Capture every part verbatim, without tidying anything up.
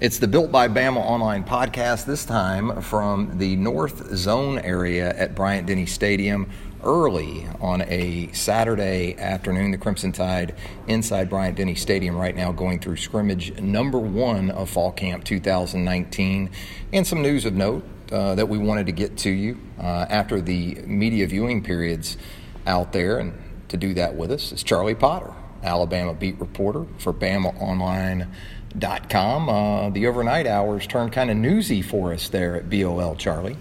It's the Built by Bama Online podcast, this time from the North Zone area at Bryant-Denny Stadium early on a Saturday afternoon. The Crimson Tide inside Bryant-Denny Stadium right now going through scrimmage number one of Fall Camp two thousand nineteen. And some news of note uh, that we wanted to get to you uh, after the media viewing periods out there. And to do that with us is Charlie Potter, Alabama beat reporter for Bama Online dot com. Uh, the overnight hours turned kind of newsy for us there at B O L, Charlie.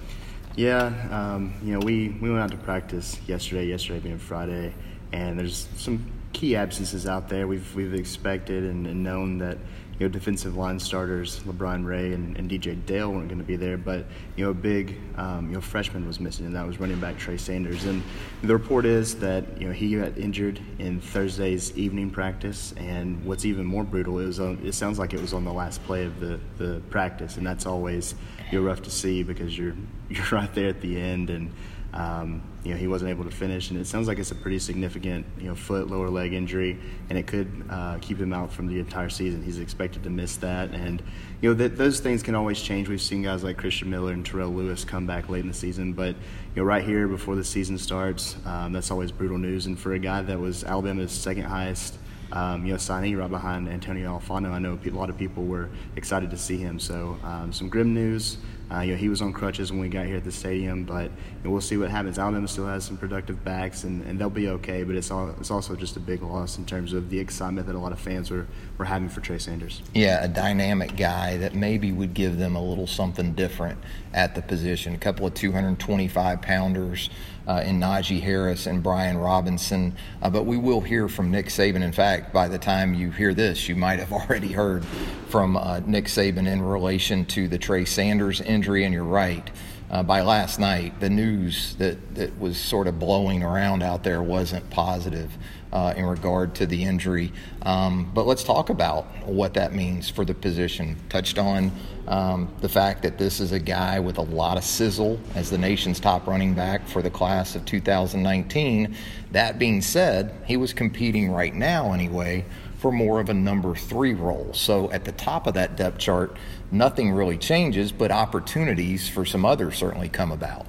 Yeah, um, you know, we, we went out to practice yesterday, yesterday being Friday, and there's some key absences out there. We've we've expected and, and known that, you know, defensive line starters LeBron Ray and, and D J Dale weren't going to be there, but, you know, a big, um, you know, freshman was missing, and that was running back Trey Sanders. And the report is that, you know, he got injured in Thursday's evening practice, and what's even more brutal is it, it sounds like it was on the last play of the, the practice, and that's always, you know, rough to see because you're you're right there at the end, and Um, you know, he wasn't able to finish, and it sounds like it's a pretty significant, you know, foot, lower leg injury, and it could uh, keep him out from the entire season. He's expected to miss that, and, you know, th- those things can always change. We've seen guys like Christian Miller and Terrell Lewis come back late in the season, but, you know, right here before the season starts, um, that's always brutal news. And for a guy that was Alabama's second highest, um, you know, signee, right behind Antonio Alfano, I know a lot of people were excited to see him, so um, some grim news. Uh, you know, he was on crutches when we got here at the stadium, but, you know, we'll see what happens. Alabama still has some productive backs, and, and they'll be okay, but it's all, it's also just a big loss in terms of the excitement that a lot of fans were, were having for Trey Sanders. Yeah, a dynamic guy that maybe would give them a little something different at the position. A couple of two twenty-five pounders uh, in Najee Harris and Brian Robinson, uh, but we will hear from Nick Saban. In fact, by the time you hear this, you might have already heard from uh, Nick Saban in relation to the Trey Sanders injury. And you're right, uh, by last night, the news that, that was sort of blowing around out there wasn't positive uh, in regard to the injury. Um, but let's talk about what that means for the position. Touched on um, the fact that this is a guy with a lot of sizzle as the nation's top running back for the class of two thousand nineteen. That being said, he was competing right now anyway for more of a number three role. So at the top of that depth chart, nothing really changes, but opportunities for some others certainly come about.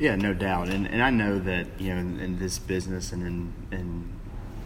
Yeah, no doubt. And and I know that, you know, in, in this business and in, in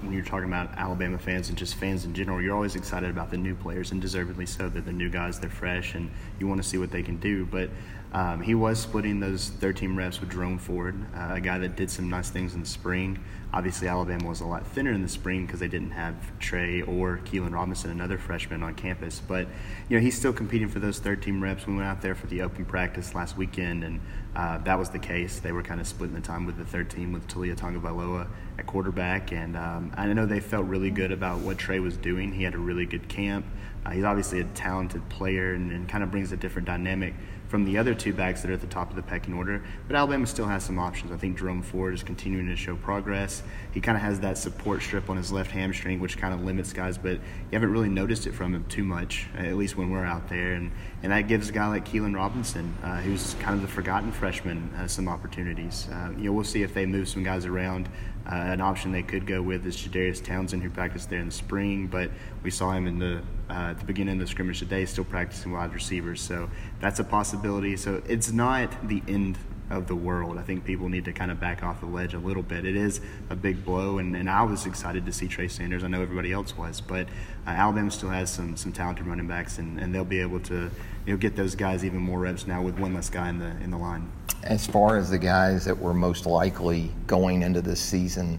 when you're talking about Alabama fans and just fans in general, you're always excited about the new players, and deservedly so. They're the new guys, they're fresh, and you want to see what they can do. But um, he was splitting those thirteen reps with Jerome Ford, uh, a guy that did some nice things in the spring. Obviously, Alabama was a lot thinner in the spring because they didn't have Trey or Keelan Robinson, another freshman, on campus. But, you know, he's still competing for those thirteen reps. We went out there for the open practice last weekend, and uh, that was the case. They were kind of splitting the time with the thirteen with Talia Tongavailoa at quarterback. And um, I know they felt really good about what Trey was doing. He had a really good camp. Uh, he's obviously a talented player, and, and kind of brings a different dynamic from the other two backs that are at the top of the pecking order. But Alabama still has some options. I think Jerome Ford is continuing to show progress. He kind of has that support strip on his left hamstring, which kind of limits guys, but you haven't really noticed it from him too much, at least when we're out there. And, and that gives a guy like Keelan Robinson, uh, who's kind of the forgotten freshman, uh, some opportunities. Uh, you know, we'll see if they move some guys around. Uh, an option they could go with is Jadarius Townsend, who practiced there in the spring, but we saw him in the uh, at the beginning of the scrimmage today, still practicing wide receivers. So that's a possibility. So it's not the end of the world. I think people need to kind of back off the ledge a little bit. It is a big blow, and, and I was excited to see Trey Sanders. I know everybody else was, but uh, Alabama still has some some talented running backs, and, and they'll be able to, you know, get those guys even more reps now with one less guy in the in the line. As far as the guys that were most likely going into this season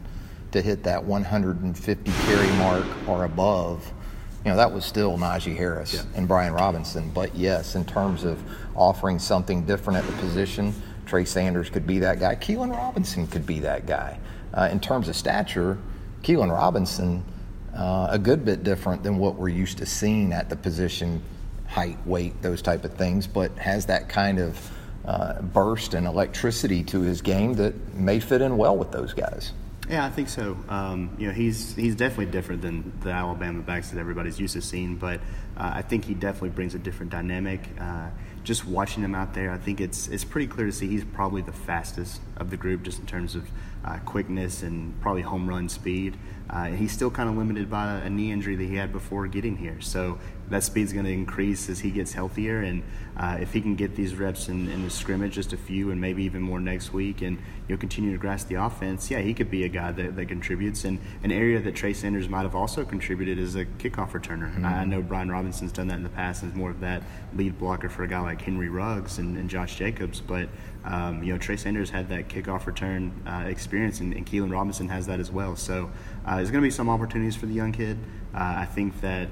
to hit that one hundred fifty carry mark or above, you know, that was still Najee Harris yeah. and Brian Robinson. But yes, in terms of offering something different at the position, Trey Sanders could be that guy. Keelan Robinson could be that guy. Uh, in terms of stature, Keelan Robinson, uh, a good bit different than what we're used to seeing at the position, height, weight, those type of things, but has that kind of uh, burst and electricity to his game that may fit in well with those guys. Yeah, I think so. Um, you know, he's he's definitely different than the Alabama backs that everybody's used to seeing, but uh, I think he definitely brings a different dynamic. Uh, just watching him out there, I think it's it's pretty clear to see he's probably the fastest of the group just in terms of uh, quickness and probably home run speed. Uh, he's still kind of limited by a knee injury that he had before getting here. So that speed's going to increase as he gets healthier. And uh, if he can get these reps in, in the scrimmage, just a few and maybe even more next week, and you'll continue to grasp the offense, yeah, he could be a guy that, that contributes. And an area that Trey Sanders might have also contributed is a kickoff returner. Mm-hmm. I know Brian Robinson's done that in the past and is more of that lead blocker for a guy like Henry Ruggs and, and Josh Jacobs. But, um, you know, Trey Sanders had that kickoff return uh, experience, and, and Keelan Robinson has that as well. So uh, there's going to be some opportunities for the young kid. Uh, I think that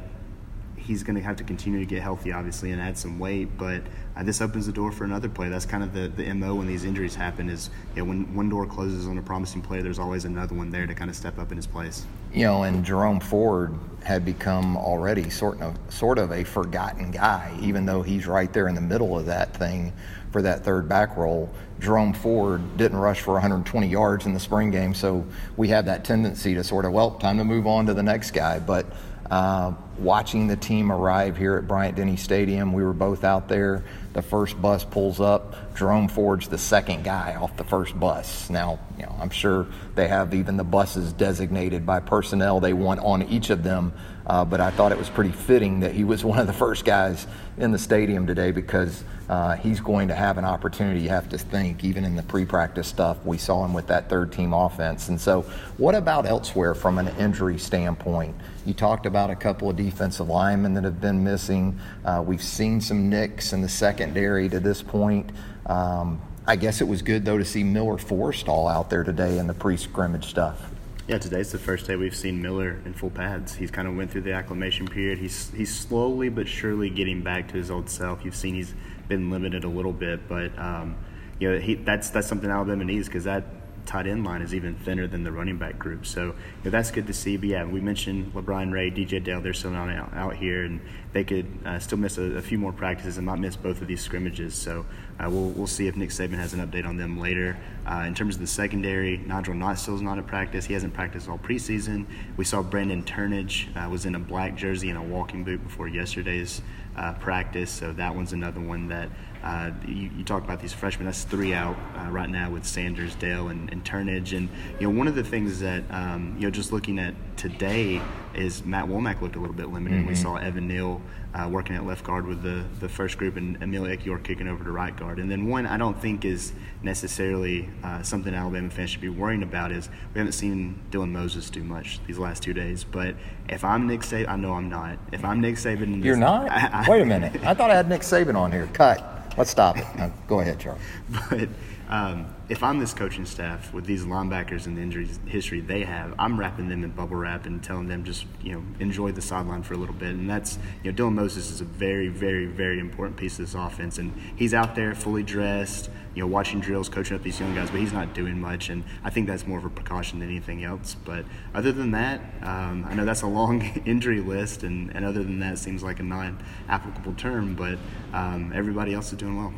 he's going to have to continue to get healthy, obviously, and add some weight. But uh, this opens the door for another play. That's kind of the, the M O when these injuries happen is, you know, when one door closes on a promising player, there's always another one there to kind of step up in his place. You know, and Jerome Ford had become already sort of, sort of a forgotten guy, even though he's right there in the middle of that thing for that third back roll. Jerome Ford didn't rush for one hundred twenty yards in the spring game, so we have that tendency to sort of, well, time to move on to the next guy. But Uh, watching the team arrive here at Bryant-Denny Stadium, we were both out there. The first bus pulls up. Jerome Ford's the second guy off the first bus. Now, you know, I'm sure they have even the buses designated by personnel they want on each of them, uh, but I thought it was pretty fitting that he was one of the first guys in the stadium today, because uh, he's going to have an opportunity. You have to think, even in the pre-practice stuff, we saw him with that third-team offense. And so what about elsewhere from an injury standpoint? You talked about a couple of defensive linemen that have been missing. Uh, we've seen some nicks in the secondary to this point. Um, I guess it was good, though, to see Miller Forrest all out there today in the pre-scrimmage stuff. Yeah, today's the first day we've seen Miller in full pads. He's kind of went through the acclimation period. He's he's slowly but surely getting back to his old self. You've seen he's been limited a little bit, but um, you know he, that's that's something Alabama needs, because that tight end line is even thinner than the running back group. So you know, that's good to see. But yeah, we mentioned LeBron Ray, D J Dale. They're still not out, out here, and they could uh, still miss a, a few more practices and not miss both of these scrimmages. So. Uh, we'll we'll see if Nick Saban has an update on them later. Uh, in terms of the secondary, Nigel Knott still is not in practice. He hasn't practiced all preseason. We saw Brandon Turnage uh, was in a black jersey and a walking boot before yesterday's uh, practice. So that one's another one that uh, you, you talk about these freshmen. That's three out uh, right now with Sanders, Dale, and, and Turnage. And you know, one of the things that um, you know, just looking at today is Matt Womack looked a little bit limited. Mm-hmm. We saw Evan Neal uh, working at left guard with the, the first group, and Emilio Echior kicking over to right guard. And then one I don't think is necessarily uh, something Alabama fans should be worrying about is we haven't seen Dylan Moses do much these last two days. But if I'm Nick Saban, I know I'm not. If I'm Nick Saban. You're not? I, I, Wait a minute. I thought I had Nick Saban on here. Cut. Let's stop it. Now, go ahead, Charlie. But um, if I'm this coaching staff with these linebackers and the injury history they have, I'm wrapping them in bubble wrap and telling them just, you know, enjoy the sideline for a little bit. And that's, you know, Dylan Moses is a very, very, very important piece of this offense. And he's out there fully dressed, you know, watching drills, coaching up these young guys, but he's not doing much. And I think that's more of a precaution than anything else. But other than that, um, I know that's a long injury list, and, and other than that seems like a non-applicable term, but um, everybody else is doing well.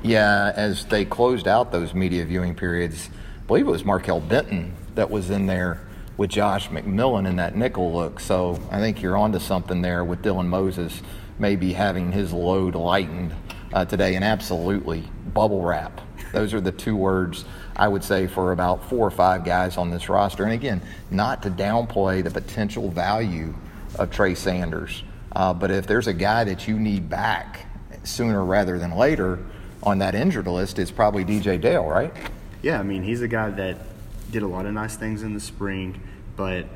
Yeah, as they closed out those media viewing periods, I believe it was Markel Benton that was in there with Josh McMillan in that nickel look. So I think you're onto something there with Dylan Moses maybe having his load lightened uh, today. And absolutely, bubble wrap. Those are the two words I would say for about four or five guys on this roster. And again, not to downplay the potential value of Trey Sanders, uh, but if there's a guy that you need back sooner rather than later on that injured list, is probably D J Dale, right? Yeah, I mean, he's a guy that did a lot of nice things in the spring, but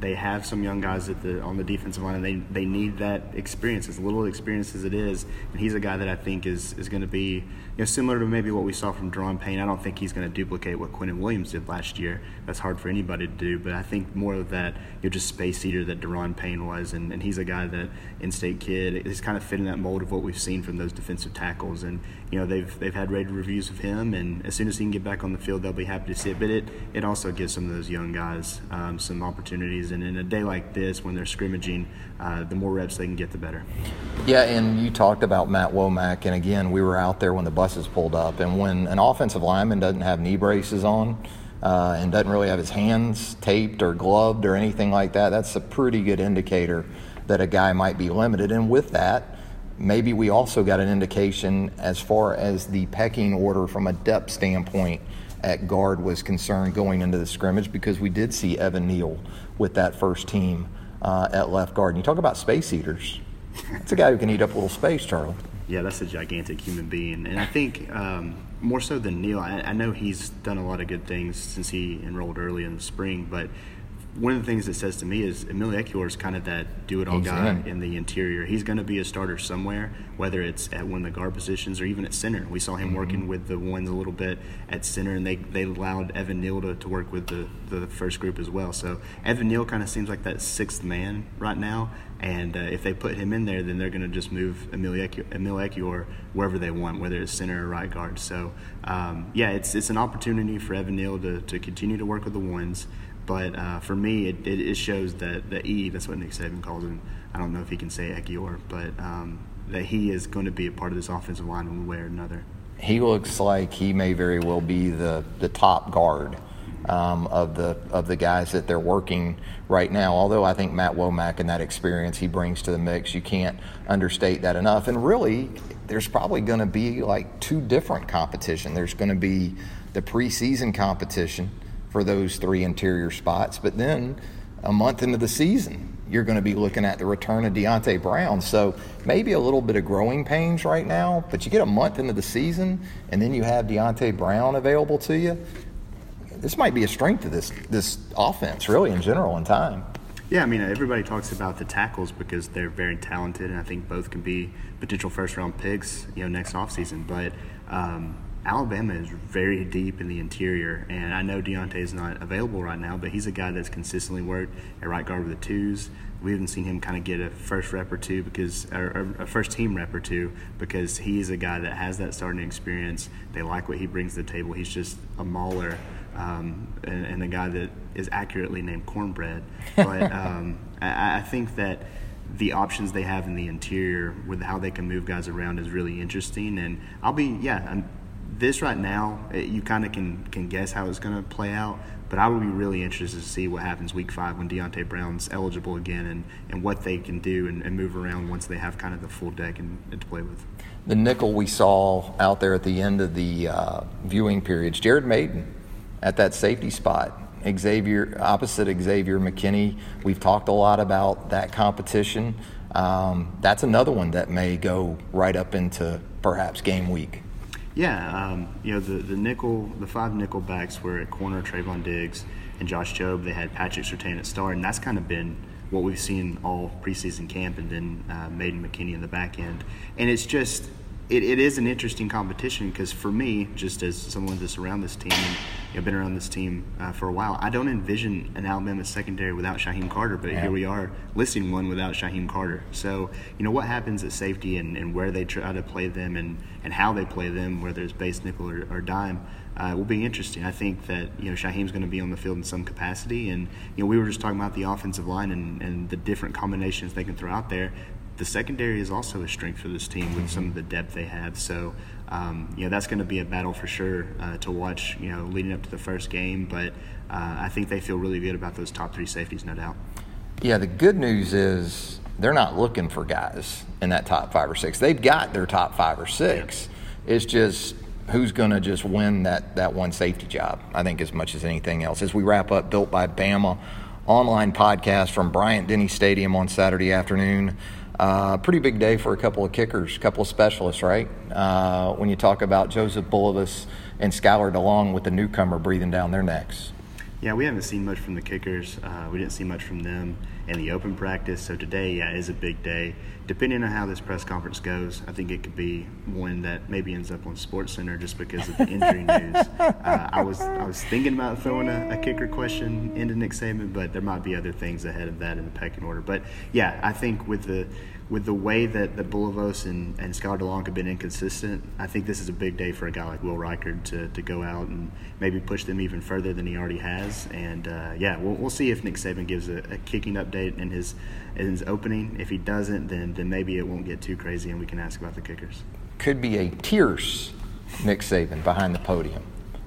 they have some young guys at the on the defensive line, and they, they need that experience, as little experience as it is. And he's a guy that I think is is going to be, you know, similar to maybe what we saw from Deron Payne. I don't think he's going to duplicate what Quentin Williams did last year. That's hard for anybody to do, but I think more of that, you know, just space eater that Deron Payne was, and, and he's a guy that in-state kid is kind of fitting that mold of what we've seen from those defensive tackles. And you know, they've they've had rated reviews of him, and as soon as he can get back on the field, they'll be happy to see it. But it it also gives some of those young guys um, some opportunities. And in a day like this, when they're scrimmaging, uh, the more reps they can get, the better. Yeah, and you talked about Matt Womack, and again, we were out there when the buses pulled up. And when an offensive lineman doesn't have knee braces on uh, and doesn't really have his hands taped or gloved or anything like that, that's a pretty good indicator that a guy might be limited. And with that, maybe we also got an indication as far as the pecking order from a depth standpoint at guard was concerned going into the scrimmage, because we did see Evan Neal with that first team uh, at left guard. And you talk about space eaters. That's a guy who can eat up a little space, Charlie. Yeah, that's a gigantic human being. And I think um, more so than Neal, I, I know he's done a lot of good things since he enrolled early in the spring, but one of the things that says to me is Emilio Echior is kind of that do-it-all guy in. in the interior. He's going to be a starter somewhere, whether it's at one of the guard positions or even at center. We saw him mm-hmm. working with the ones a little bit at center, and they, they allowed Evan Neal to, to work with the, the first group as well. So Evan Neal kind of seems like that sixth man right now, and uh, if they put him in there, then they're going to just move Emilio Echior, Emilio Echior wherever they want, whether it's center or right guard. So, um, yeah, it's it's an opportunity for Evan Neal to, to continue to work with the ones. But uh, for me, it, it, it shows that the E, that's what Nick Saban calls him. I don't know if he can say Echior, but um, that he is going to be a part of this offensive line in one way or another. He looks like he may very well be the, the top guard um, of the of the guys that they're working right now. Although I think Matt Womack and that experience he brings to the mix, you can't understate that enough. And really, there's probably going to be like two different competition. There's going to be the preseason competition for those three interior spots, but then a month into the season, you're going to be looking at the return of Deontay Brown. So maybe a little bit of growing pains right now, but you get a month into the season, and then you have Deontay Brown available to you. This might be a strength of this this offense, really, in general, in time. Yeah, I mean, everybody talks about the tackles because they're very talented, and I think both can be potential first-round picks, you know, next offseason. But um, Alabama is very deep in the interior, and I know Deontay is not available right now, but he's a guy that's consistently worked at right guard with the twos. We haven't seen him kind of get a first rep or two because, or a first team rep or two, because he's a guy that has that starting experience. They like what he brings to the table. He's just a mauler, um, and, and a guy that is accurately named Cornbread. But um, I, I think that the options they have in the interior with how they can move guys around is really interesting. And I'll be, yeah, I'm, This right now, it, you kind of can, can guess how it's going to play out, but I would be really interested to see what happens week five when Deontay Brown's eligible again, and, and what they can do and, and move around once they have kind of the full deck and, and to play with. The nickel we saw out there at the end of the uh, viewing periods, Jared Mayden at that safety spot, Xavier opposite Xavier McKinney. We've talked a lot about that competition. Um, that's another one that may go right up into perhaps game week. Yeah, um, you know, the, the nickel, the five nickel backs were at corner, Trayvon Diggs and Josh Jobe. They had Patrick Surtain at start, and that's kind of been what we've seen all preseason camp, and then uh, Mayden McKinney in the back end. And it's just, it, it is an interesting competition because for me, just as someone that's around this team, and I've been around this team uh, for a while, I don't envision an Alabama secondary without Shaheem Carter, but yeah. Here we are listing one without Shaheem Carter. So, you know, what happens at safety and, and where they try to play them and, and how they play them, whether it's base, nickel, or, or dime, uh, will be interesting. I think that, you know, Shaheem's going to be on the field in some capacity. And, you know, we were just talking about the offensive line and, and the different combinations they can throw out there. The secondary is also a strength for this team with some of the depth they have. So, um, you know, that's going to be a battle for sure uh, to watch, you know, leading up to the first game. But uh, I think they feel really good about those top three safeties, no doubt. Yeah, the good news is they're not looking for guys in that top five or six. They've got their top five or six. Yeah. It's just who's going to just win that, that one safety job, I think, as much as anything else. As we wrap up Built by Bama online podcast from Bryant-Denny Stadium on Saturday afternoon, Uh, pretty big day for a couple of kickers, a couple of specialists, right? Uh, when you talk about Joseph Bulibus and Skylar DeLong with the newcomer breathing down their necks. Yeah, we haven't seen much from the kickers. Uh, we didn't see much from them in the open practice. So today, yeah, is a big day. Depending on how this press conference goes, I think it could be one that maybe ends up on SportsCenter just because of the injury news. Uh, I was I was thinking about throwing a, a kicker question into Nick Saban, but there might be other things ahead of that in the pecking order. But yeah, I think with the with the way that the Bulivos and, and Skylar DeLong have been inconsistent, I think this is a big day for a guy like Will Reichard to, to go out and maybe push them even further than he already has. And uh, yeah, we'll, we'll see if Nick Saban gives a, a kicking update in his in his opening. If he doesn't, then then maybe it won't get too crazy and we can ask about the kickers. Could be a tierce Nick Saban behind the podium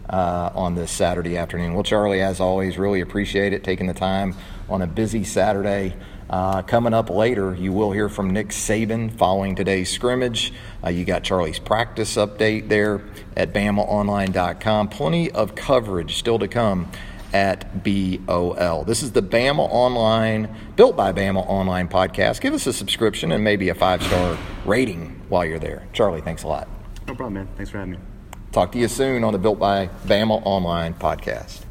uh, on this Saturday afternoon. Well, Charlie, as always, really appreciate it, taking the time on a busy Saturday Uh, coming up later, you will hear from Nick Saban following today's scrimmage. Uh, you got Charlie's practice update there at Bama Online dot com. Plenty of coverage still to come at B O L. This is the Bama Online, built by Bama Online podcast. Give us a subscription and maybe a five-star rating while you're there. Charlie, thanks a lot. No problem, man. Thanks for having me. Talk to you soon on the Built by Bama Online podcast.